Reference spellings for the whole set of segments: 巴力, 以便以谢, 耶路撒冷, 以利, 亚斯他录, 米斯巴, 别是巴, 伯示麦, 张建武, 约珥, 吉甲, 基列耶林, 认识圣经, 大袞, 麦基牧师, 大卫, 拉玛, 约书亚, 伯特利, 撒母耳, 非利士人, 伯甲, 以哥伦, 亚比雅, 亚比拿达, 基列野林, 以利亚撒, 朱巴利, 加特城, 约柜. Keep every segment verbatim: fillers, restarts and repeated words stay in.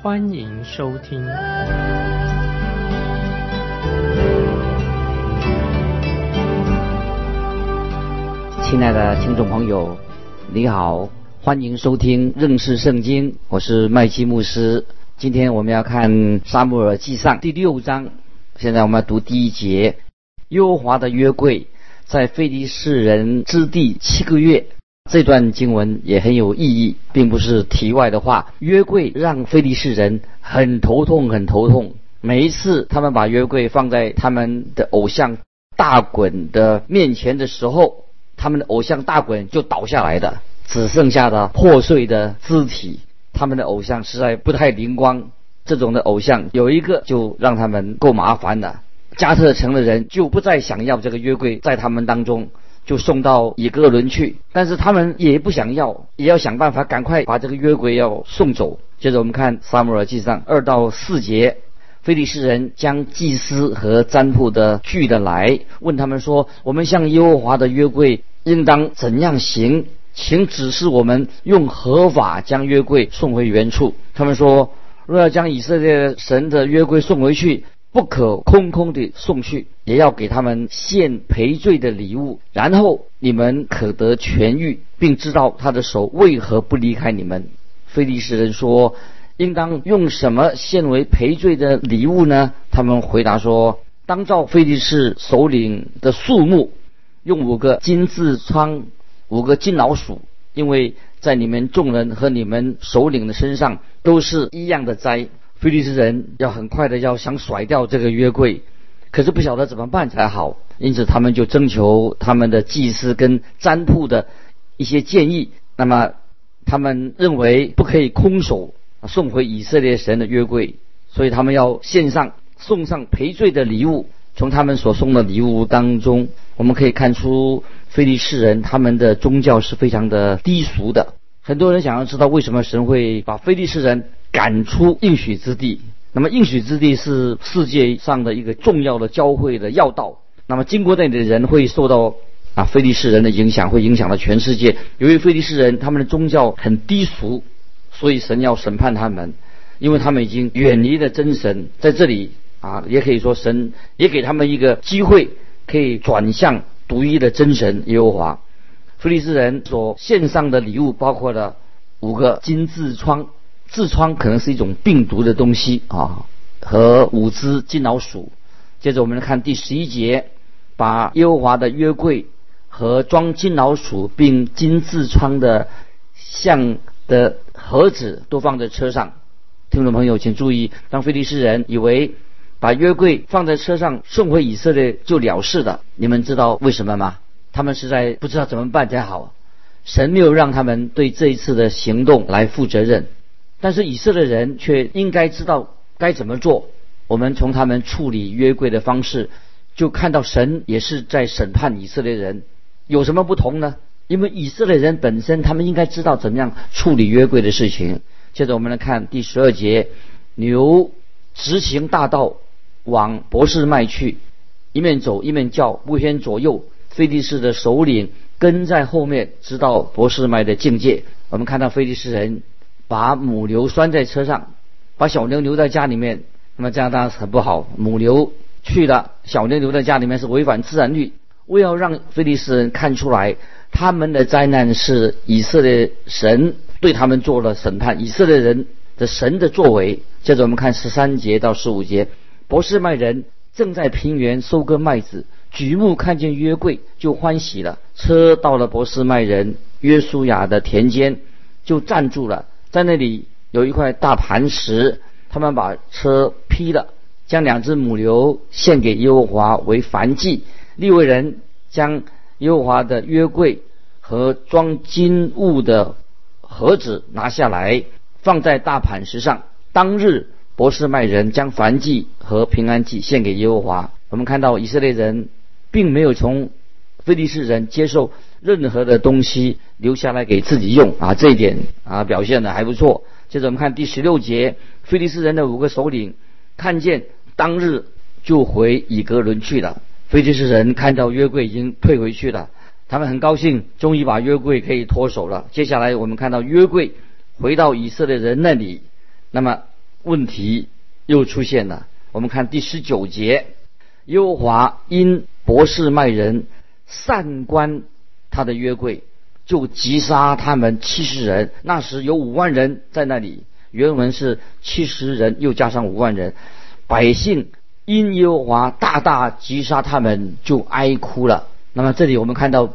欢迎收听。亲爱的听众朋友，你好，欢迎收听认识圣经，我是麦基牧师。今天我们要看撒母耳记上第六章，现在我们要读第一节。耶和华的约柜在非利士人之地七个月。这段经文也很有意义，并不是题外的话。约柜让非利士人很头痛很头痛，每一次他们把约柜放在他们的偶像大袞的面前的时候，他们的偶像大袞就倒下来的，只剩下的破碎的肢体。他们的偶像实在不太灵光，这种的偶像有一个就让他们够麻烦了。加特城的人就不再想要这个约柜在他们当中，就送到以哥伦去，但是他们也不想要，也要想办法赶快把这个约柜要送走。接着我们看撒母耳记上二到四节，非利士人将祭司和占卜的聚了来，问他们说：我们向耶和华的约柜应当怎样行？请指示我们用何法将约柜送回原处。他们说：若要将以色列神的约柜送回去，不可空空地送去，也要给他们献赔罪的礼物，然后你们可得痊愈，并知道他的手为何不离开你们。非利士人说：应当用什么献为赔罪的礼物呢？他们回答说：当照非利士首领的数目，用五个金痔疮，五个金老鼠，因为在你们众人和你们首领的身上都是一样的灾。非利士人要很快的要想甩掉这个约柜，可是不晓得怎么办才好，因此他们就征求他们的祭司跟占卜的一些建议。那么他们认为不可以空手送回以色列神的约柜，所以他们要献上送上赔罪的礼物。从他们所送的礼物当中，我们可以看出非利士人他们的宗教是非常的低俗的。很多人想要知道为什么神会把非利士人赶出应许之地。那么应许之地是世界上的一个重要的交汇的要道，那么经过那里的人会受到啊非利士人的影响，会影响到全世界。由于非利士人他们的宗教很低俗，所以神要审判他们，因为他们已经远离了真神。在这里啊，也可以说神也给他们一个机会，可以转向独一的真神耶和华。非利士人所献上的礼物包括了五个金痔疮，痔疮可能是一种病毒的东西啊，和五只金老鼠。接着我们看第十一节，把耶和华的约柜和装金老鼠并金痔疮的像的盒子都放在车上。听众朋友请注意，当非利士人以为把约柜放在车上送回以色列就了事了，你们知道为什么吗？他们实在不知道怎么办才好，神没有让他们对这一次的行动来负责任，但是以色列人却应该知道该怎么做。我们从他们处理约柜的方式就看到神也是在审判以色列人。有什么不同呢？因为以色列人本身他们应该知道怎么样处理约柜的事情。接着我们来看第十二节，牛直行大道往伯示麦去，一面走一面叫，不偏左右，非利士的首领跟在后面，直到伯示麦的境界。我们看到非利士人把母牛拴在车上，把小牛留在家里面，那么这样当然很不好。母牛去了，小牛留在家里面是违反自然律。为要让非利士人看出来他们的灾难是以色列神对他们做了审判，以色列人的神的作为。接着我们看十三节到十五节，伯示麦人正在平原收割麦子，举目看见约柜就欢喜了。车到了伯示麦人约书亚的田间，就站住了。在那里有一块大磐石，他们把车劈了，将两只母牛献给耶和华为燔祭。利未人将耶和华的约柜和装金物的盒子拿下来，放在大磐石上。当日伯示麦人将燔祭和平安祭献给耶和华。我们看到以色列人并没有从非利士人接受任何的东西留下来给自己用啊，这一点啊表现的还不错。接着我们看第十六节，非利士人的五个首领看见当日就回以革伦去了。非利士人看到约柜已经退回去了，他们很高兴，终于把约柜可以脱手了。接下来我们看到约柜回到以色列人那里，那么问题又出现了。我们看第十九节，耶和华因伯示麦人擅关他的约柜，就击杀他们七十人。那时有五万人在那里，原文是七十人又加上五万人。百姓因耶和华大大击杀他们，就哀哭了。那么这里我们看到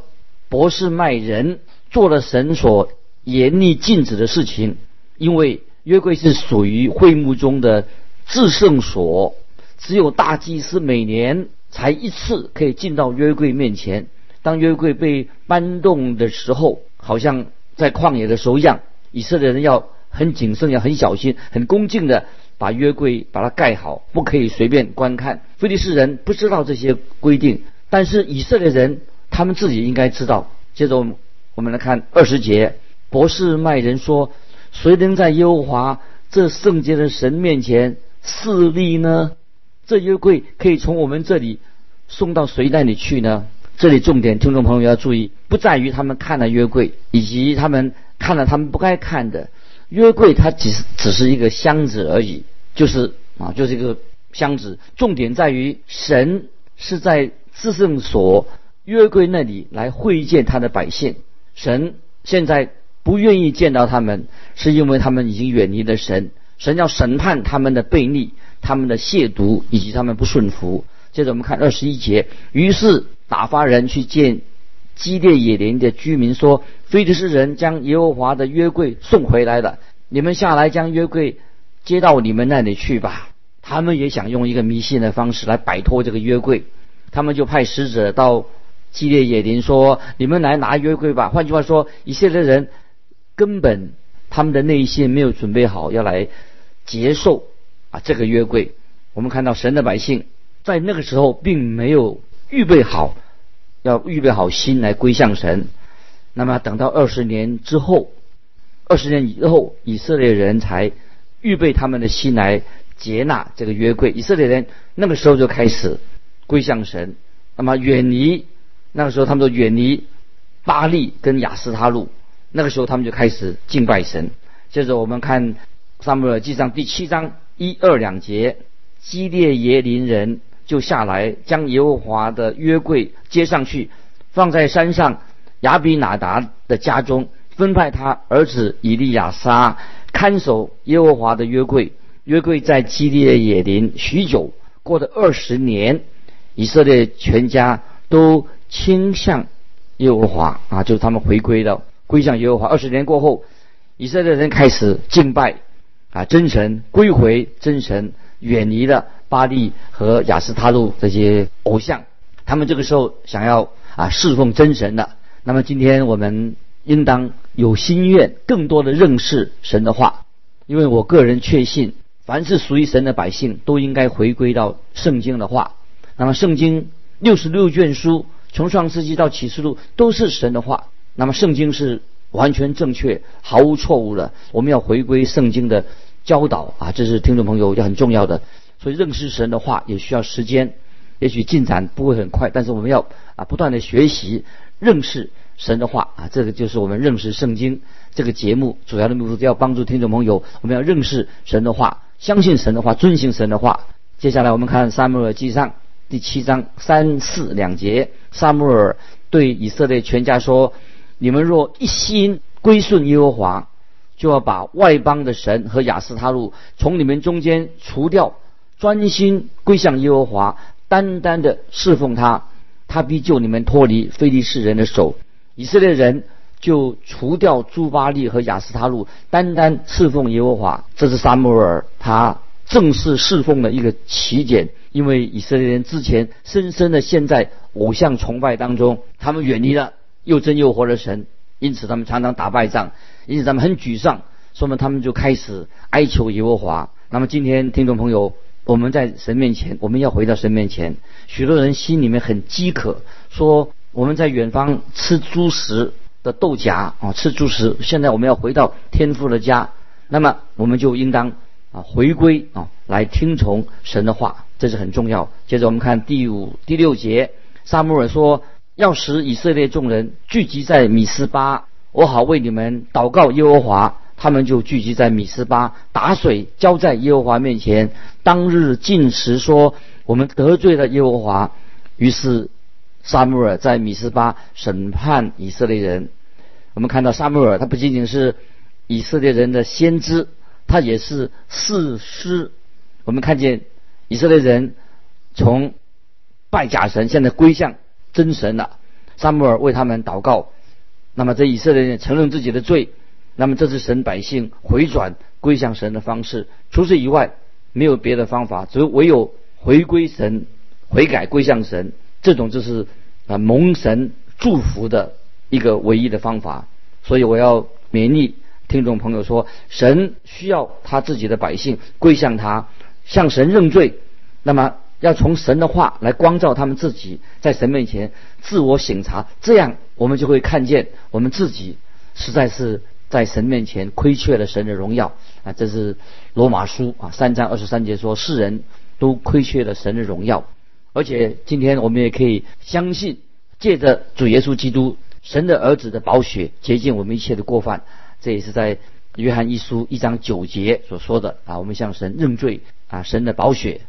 伯示麦人做了神所严厉禁止的事情，因为约柜是属于会幕中的至圣所，只有大祭司每年才一次可以进到约柜面前。当约柜被搬动的时候，好像在旷野的时候一样，以色列人要很谨慎，要很小心，很恭敬的把约柜把它盖好，不可以随便观看。非利士人不知道这些规定，但是以色列人他们自己应该知道。接着我们我们来看二十节，伯示麦人说：“谁能在耶和华这圣洁的神面前侍立呢？”这约柜可以从我们这里送到谁那里去呢？这里重点，听众朋友要注意，不在于他们看了约柜，以及他们看了他们不该看的。约柜它只是只是一个箱子而已，就是啊，就是一个箱子。重点在于神是在至圣所约柜那里来会见他的百姓。神现在不愿意见到他们，是因为他们已经远离了神。神要审判他们的悖逆，他们的亵渎，以及他们不顺服。接着我们看二十一节，于是打发人去见基列野林的居民，说：“非利士人将耶和华的约柜送回来了，你们下来将约柜接到你们那里去吧。”他们也想用一个迷信的方式来摆脱这个约柜，他们就派使者到基列野林说：“你们来拿约柜吧。”换句话说，以色列人根本他们的内心没有准备好要来接受啊这个约柜。我们看到神的百姓在那个时候并没有预备好，要预备好心来归向神。那么等到二十年之后，二十年以后，以色列人才预备他们的心来接纳这个约柜。以色列人那个时候就开始归向神，那么远离，那个时候他们就远离巴力跟亚斯他录，那个时候他们就开始敬拜神。接着我们看撒母耳记上第七章一二两节，基列耶林人就下来将耶和华的约柜接上去，放在山上亚比拿达的家中，分派他儿子以利亚撒看守耶和华的约柜。约柜在基列耶林许久，过了二十年，以色列全家都倾向耶和华啊，就是他们回归了，归向耶和华。二十年过后，以色列人开始敬拜啊，真神，归回真神，远离了巴力和亚斯他录这些偶像。他们这个时候想要啊侍奉真神了。那么今天我们应当有心愿，更多的认识神的话，因为我个人确信，凡是属于神的百姓都应该回归到圣经的话。那么圣经六十六卷书，从创世纪到启示录都是神的话。那么圣经是完全正确，毫无错误的。我们要回归圣经的教导啊，这是听众朋友要很重要的。所以认识神的话也需要时间，也许进展不会很快，但是我们要啊不断的学习认识神的话啊，这个就是我们认识圣经这个节目主要的目的，要帮助听众朋友，我们要认识神的话，相信神的话，遵行神的话。接下来我们看撒母耳记上第七章三四两节，撒母耳对以色列全家说：“你们若一心归顺耶和华，就要把外邦的神和亚斯他录从你们中间除掉，专心归向耶和华，单单的侍奉他，他必救你们脱离非利士人的手。”以色列人就除掉朱巴利和亚斯他录，单单侍奉耶和华。这是撒母耳他正式侍奉的一个起点，因为以色列人之前深深的陷在偶像崇拜当中，他们远离了又真又活的神，因此他们常常打败仗，因此他们很沮丧，说明他们就开始哀求耶和华。那么今天听众朋友，我们在神面前，我们要回到神面前。许多人心里面很饥渴，说我们在远方吃猪食的豆荚啊、哦，吃猪食。现在我们要回到天父的家，那么我们就应当啊回归啊、哦，来听从神的话，这是很重要。接着我们看第五、第六节，撒母耳说：“要使以色列众人聚集在米斯巴，我好为你们祷告耶和华。”他们就聚集在米斯巴，打水浇在耶和华面前，当日进食说：“我们得罪了耶和华。”于是撒母耳在米斯巴审判以色列人。我们看到撒母耳他不仅仅是以色列人的先知，他也是士师。我们看见以色列人从拜假神现在归向真神了、啊、撒母耳为他们祷告，那么这以色列人承认自己的罪，那么这是神百姓回转归向神的方式，除此以外没有别的方法，只唯有回归神，悔改归向神，这种就是啊蒙神祝福的一个唯一的方法。所以我要勉励听众朋友说，神需要他自己的百姓归向他，向神认罪，那么要从神的话来光照他们自己，在神面前自我省察，这样我们就会看见我们自己实在是在神面前亏缺了神的荣耀啊！这是罗马书啊三章二十三节说，世人都亏缺了神的荣耀。而且今天我们也可以相信，借着主耶稣基督神的儿子的宝血洁净我们一切的过犯，这也是在约翰一书一章九节所说的啊。我们向神认罪啊，神的宝血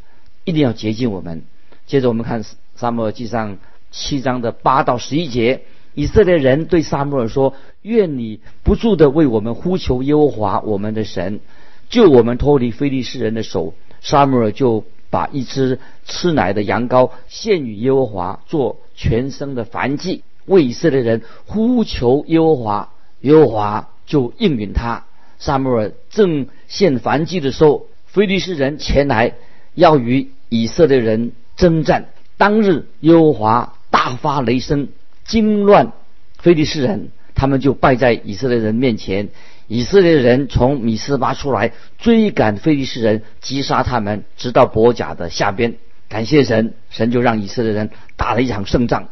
一定要洁净我们。接着我们看撒母耳记上七章的八到十一节。以色列人对撒母耳说：“愿你不住地为我们呼求耶和华我们的神，救我们脱离非利士人的手。”撒母耳就把一只吃奶的羊羔献与耶和华做全牲的燔祭，为以色列人呼求耶和华，耶和华就应允他。撒母耳正献燔祭的时候，非利士人前来要与以色列人征战。当日耶和华大发雷声，惊乱非利士人，他们就败在以色列人面前。以色列人从米斯巴出来追赶非利士人，击杀他们，直到伯甲的下边。感谢神，神就让以色列人打了一场胜仗，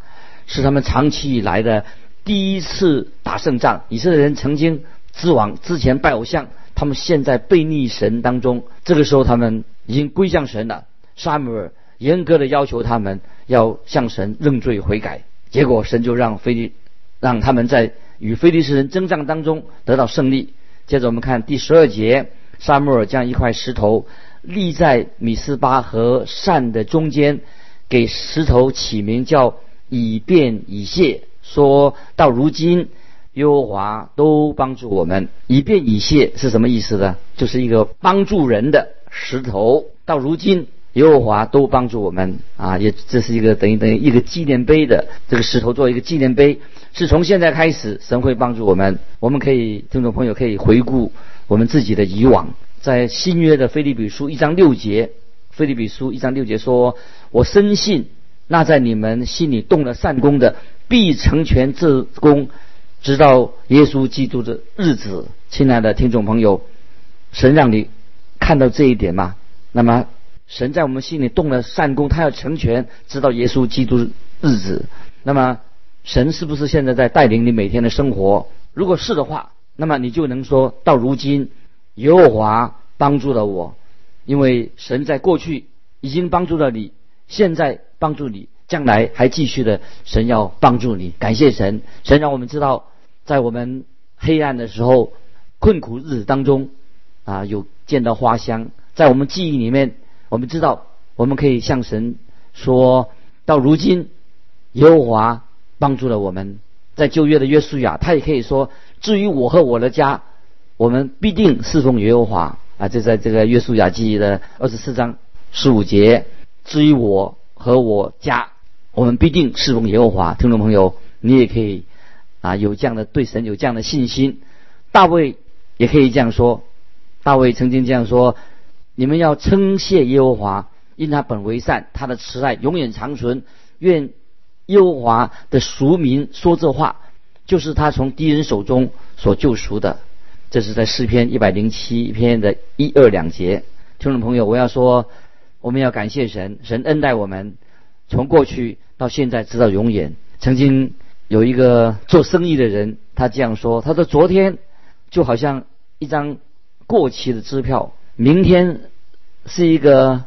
是他们长期以来的第一次打胜仗。以色列人曾经之往之前拜偶像，他们现在背逆神当中，这个时候他们已经归向神了。撒母耳严格的要求他们要向神认罪悔改，结果神就让非利让他们在与非利士人征战当中得到胜利。接着我们看第十二节，撒母耳将一块石头立在米斯巴和善的中间，给石头起名叫以便以谢，说到如今耶和华都帮助我们。以便以谢是什么意思呢？就是一个帮助人的石头，到如今耶和华都帮助我们啊！也这是一个等于等于一个纪念碑的这个石头，做一个纪念碑，是从现在开始神会帮助我们。我们可以听众朋友可以回顾我们自己的以往，在新约的腓立比书一章六节，腓立比书一章六节说：“我深信那在你们心里动了善功的，必成全这功，直到耶稣基督的日子。”亲爱的听众朋友，神让你看到这一点吗？那么神在我们心里动了善功，他要成全直到耶稣基督日子。那么神是不是现在在带领你每天的生活？如果是的话，那么你就能说到如今耶和华帮助了我，因为神在过去已经帮助了你，现在帮助你，将来还继续的神要帮助你。感谢神，神让我们知道在我们黑暗的时候困苦日子当中啊，有见到花香。在我们记忆里面，我们知道我们可以向神说到如今耶和华帮助了我们。在旧约的约书亚他也可以说，至于我和我的家，我们必定侍奉耶和华啊，这在这个约书亚记的二十四章十五节，至于我和我家，我们必定侍奉耶和华。听众朋友，你也可以啊有这样的对神有这样的信心。大卫也可以这样说，大卫曾经这样说：“你们要称谢耶和华，因他本为善，他的慈爱永远长存。愿耶和华的赎民说这话，就是他从敌人手中所救赎的。”这是在诗篇一百零七篇的一二两节。听众朋友，我要说，我们要感谢神，神恩待我们，从过去到现在直到永远。曾经有一个做生意的人，他这样说，他说昨天就好像一张过期的支票，明天是一个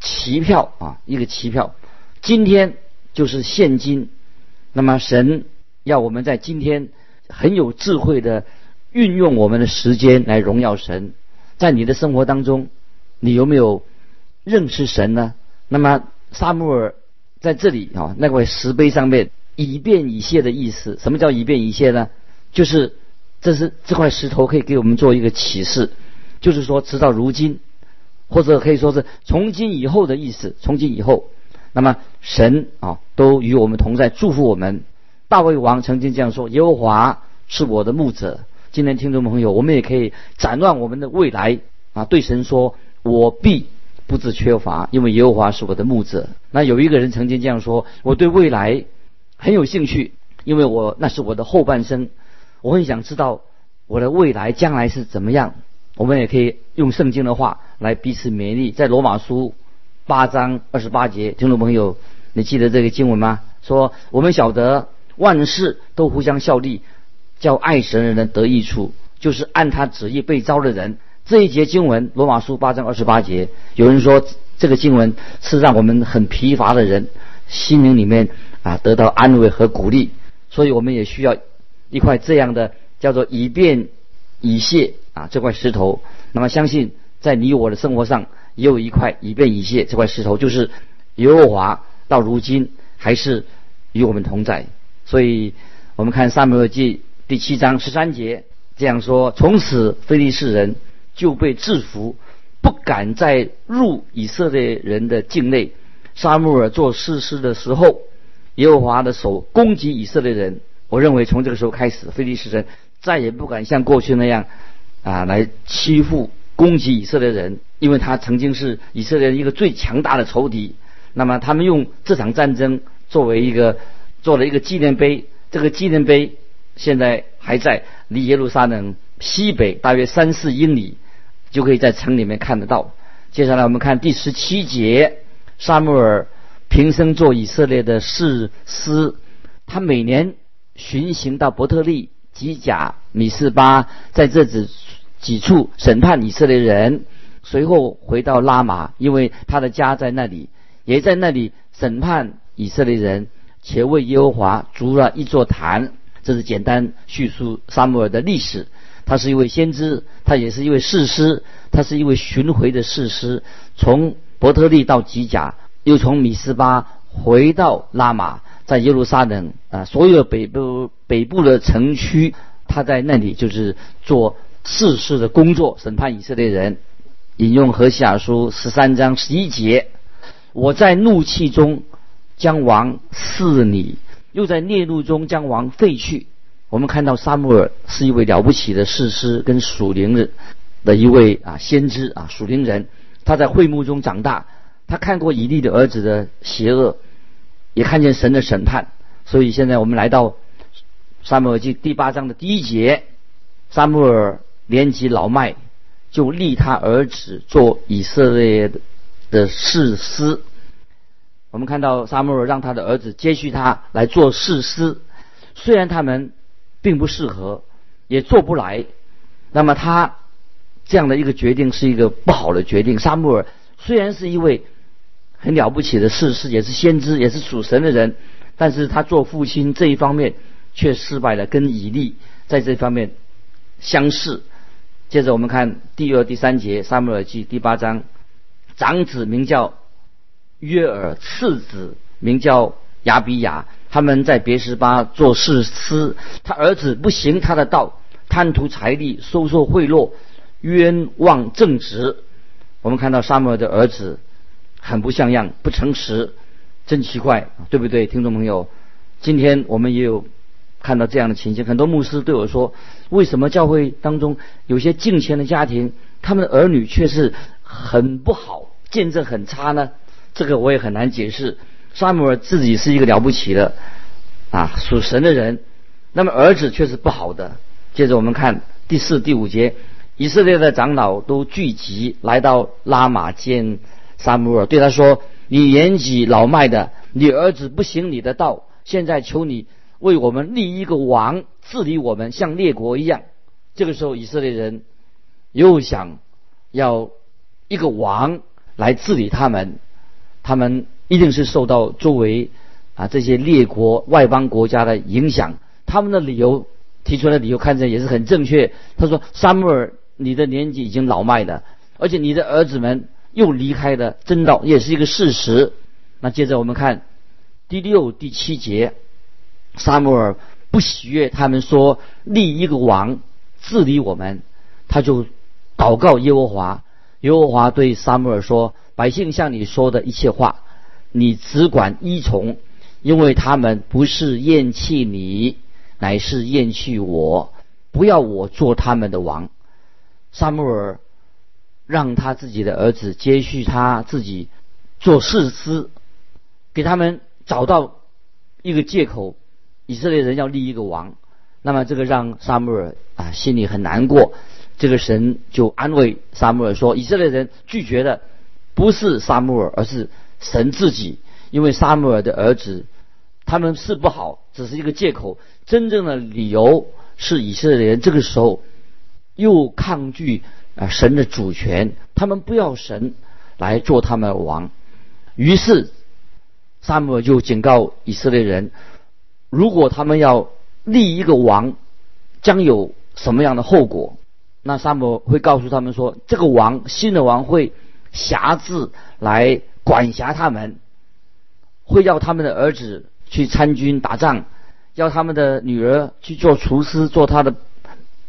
期票啊，一个期票，今天就是现金。那么神要我们在今天很有智慧的运用我们的时间来荣耀神。在你的生活当中，你有没有认识神呢？那么撒母耳在这里啊，那块石碑上面以便以谢的意思。什么叫以便以谢呢？就是这是这块石头可以给我们做一个启示，就是说直到如今，或者可以说是从今以后的意思，从今以后。那么神啊都与我们同在，祝福我们。大卫王曾经这样说，耶和华是我的牧者。今天听众朋友，我们也可以展望我们的未来啊，对神说，我必不致缺乏，因为耶和华是我的牧者。那有一个人曾经这样说，我对未来很有兴趣，因为我那是我的后半生，我很想知道我的未来将来是怎么样。我们也可以用圣经的话来彼此勉励，在罗马书八章二十八节，听众朋友，你记得这个经文吗？说我们晓得万事都互相效力，叫爱神的人得益处，就是按他旨意被召的人。这一节经文，罗马书八章二十八节，有人说这个经文是让我们很疲乏的人心灵里面啊得到安慰和鼓励，所以我们也需要一块这样的叫做以便以谢啊这块石头。那么相信在你我的生活上也有一块以便以谢这块石头，就是耶和华到如今还是与我们同在。所以我们看撒母耳记第七章十三节这样说，从此非利士人就被制服，不敢再入以色列人的境内。撒母耳做士师的时候，耶和华的手攻击以色列人。我认为从这个时候开始，非利士人再也不敢像过去那样啊来欺负攻击以色列人，因为他曾经是以色列人一个最强大的仇敌。那么他们用这场战争作为一个做了一个纪念碑，这个纪念碑现在还在，离耶路撒冷西北大约三四英里，就可以在城里面看得到。接下来我们看第十七节，撒母耳平生做以色列的士师，他每年巡行到伯特利、吉甲、米斯巴，在这几几处审判以色列人，随后回到拉玛，因为他的家在那里，也在那里审判以色列人，且为耶和华筑了一座坛。这是简单叙述撒母耳的历史。他是一位先知，他也是一位士师，他是一位巡回的士师，从伯特利到吉甲，又从米斯巴回到拉玛，在耶路撒冷啊，所有北部北部的城区，他在那里就是做士师的工作，审判以色列人。引用何西阿书十三章十一节：“我在怒气中将王赐你，又在烈怒中将王废去。”我们看到撒母耳是一位了不起的士师跟属灵的一位啊先知啊属灵人，他在会幕中长大，他看过以利的儿子的邪恶，也看见神的审判。所以现在我们来到撒母耳记第八章的第一节，撒母耳年纪老迈，就立他儿子做以色列的士师。我们看到撒母耳让他的儿子接续他来做士师，虽然他们并不适合，也做不来。那么他这样的一个决定是一个不好的决定。撒母耳虽然是一位很了不起的士师，也是先知，也是属神的人，但是他做父亲这一方面却失败了，跟以利在这方面相似。接着我们看第二、第三节，撒母耳记第八章，长子名叫约珥，次子名叫亚比雅，他们在别是巴做士师。他儿子不行他的道，贪图财力，收受贿赂，冤枉正直。我们看到撒母耳的儿子很不像样，不诚实，真奇怪，对不对，听众朋友？今天我们也有看到这样的情形，很多牧师对我说，为什么教会当中有些敬虔的家庭，他们的儿女却是很不好，见证很差呢？这个我也很难解释。撒母耳自己是一个了不起的啊属神的人，那么儿子却是不好的。接着我们看第四、第五节，以色列的长老都聚集来到拉玛见撒母耳，对他说：你年纪老迈的，你儿子不行你的道，现在求你为我们立一个王治理我们，像列国一样。这个时候以色列人又想要一个王来治理他们，他们一定是受到周围啊这些列国外邦国家的影响。他们的理由提出的理由看着也是很正确。他说：撒母耳，你的年纪已经老迈了，而且你的儿子们又离开了真道，也是一个事实。那接着我们看第六第七节，撒母耳不喜悦他们说立一个王治理我们，他就祷告耶和华。耶和华对撒母耳说：百姓向你说的一切话，你只管依从，因为他们不是厌弃你，乃是厌弃我，不要我做他们的王。撒母耳让他自己的儿子接续他自己做士师，给他们找到一个借口，以色列人要立一个王。那么这个让撒母耳啊心里很难过。这个神就安慰撒母耳说，以色列人拒绝的不是撒母耳，而是神自己。因为撒母耳的儿子他们是不好，只是一个借口，真正的理由是以色列人这个时候又抗拒啊神的主权，他们不要神来做他们的王。于是撒母耳就警告以色列人，如果他们要立一个王将有什么样的后果。那撒母耳会告诉他们说，这个王新的王会辖制来管辖他们，会要他们的儿子去参军打仗，要他们的女儿去做厨师，做他的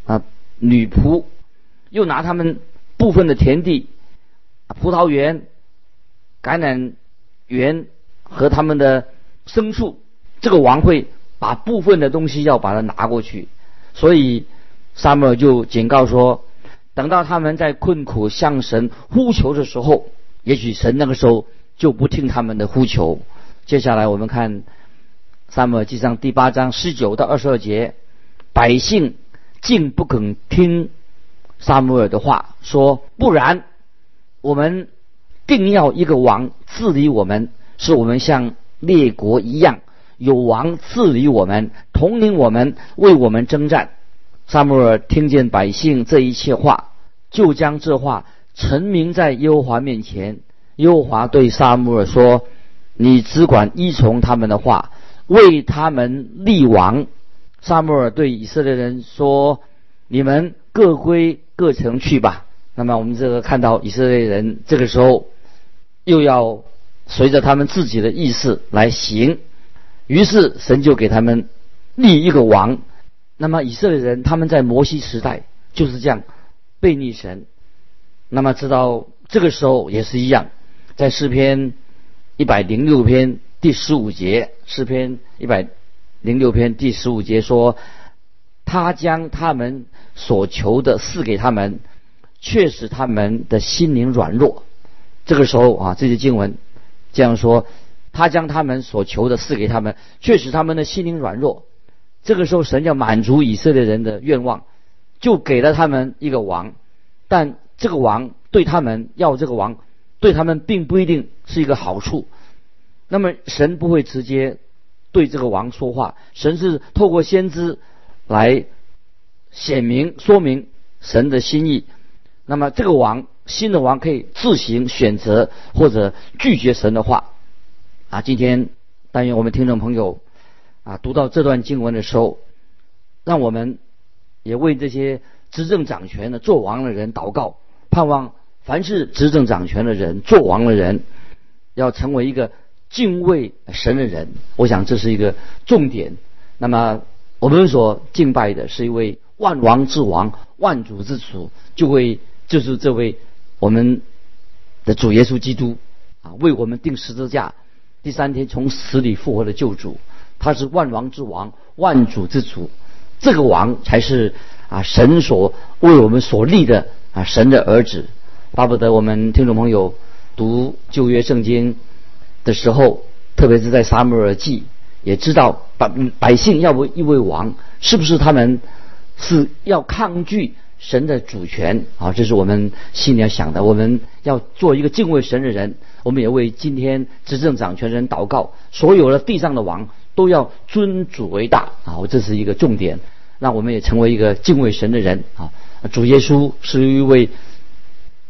啊女仆，又拿他们部分的田地、葡萄园、橄榄园和他们的牲畜。这个王会把部分的东西要把它拿过去。所以撒母耳就警告说，等到他们在困苦向神呼求的时候，也许神那个时候就不听他们的呼求。接下来我们看撒母耳记上第八章十九到二十二节，百姓竟不肯听撒母耳的话，说：不然，我们定要一个王治理我们，使我们像列国一样，有王治理我们，统领我们，为我们征战。撒母耳听见百姓这一切话，就将这话陈明在耶和华面前。耶和华对撒母耳说：你只管依从他们的话，为他们立王。撒母耳对以色列人说：你们各归各城去吧。那么我们这个看到以色列人这个时候又要随着他们自己的意思来行，于是神就给他们立一个王。那么以色列人他们在摩西时代就是这样背逆神，那么直到这个时候也是一样。在诗篇一百零六篇第十五节，诗篇一百零六篇第十五节说：他将他们所求的赐给他们，却使他们的心灵软弱。这个时候啊，这些经文这样说：他将他们所求的赐给他们，却使他们的心灵软弱。这个时候神要满足以色列人的愿望，就给了他们一个王。但这个王对他们要这个王对他们并不一定是一个好处。那么神不会直接对这个王说话，神是透过先知来显明说明神的心意。那么这个王新的王可以自行选择或者拒绝神的话啊。今天但愿我们听众朋友啊，读到这段经文的时候，让我们也为这些执政掌权的做王的人祷告，盼望凡是执政掌权的人做王的人要成为一个敬畏神的人。我想这是一个重点。那么我们所敬拜的是一位万王之王，万主之主，就会就是这位我们的主耶稣基督啊，为我们钉十字架第三天从死里复活的救主。他是万王之王，万主之主，这个王才是啊神所为我们所立的啊神的儿子。巴不得我们听众朋友读旧约圣经的时候，特别是在撒母耳记，也知道百百姓要不一位王，是不是他们是要抗拒神的主权啊，这是我们心里要想的。我们要做一个敬畏神的人，我们也为今天执政掌权人祷告，所有的地上的王都要尊主为大啊，这是一个重点。让我们也成为一个敬畏神的人啊。主耶稣是一位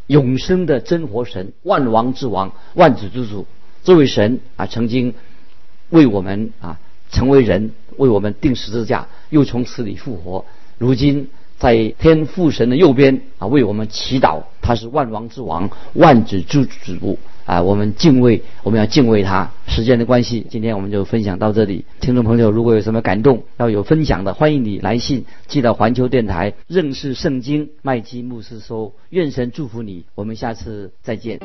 永生的真活神，万王之王，万主之主。这位神啊，曾经为我们啊成为人，为我们钉十字架，又从死里复活，如今在天父神的右边啊，为我们祈祷。他是万王之王，万主之主啊！我们敬畏，我们要敬畏他。时间的关系，今天我们就分享到这里。听众朋友，如果有什么感动，要有分享的，欢迎你来信寄到环球电台认识圣经麦基牧师收。愿神祝福你，我们下次再见。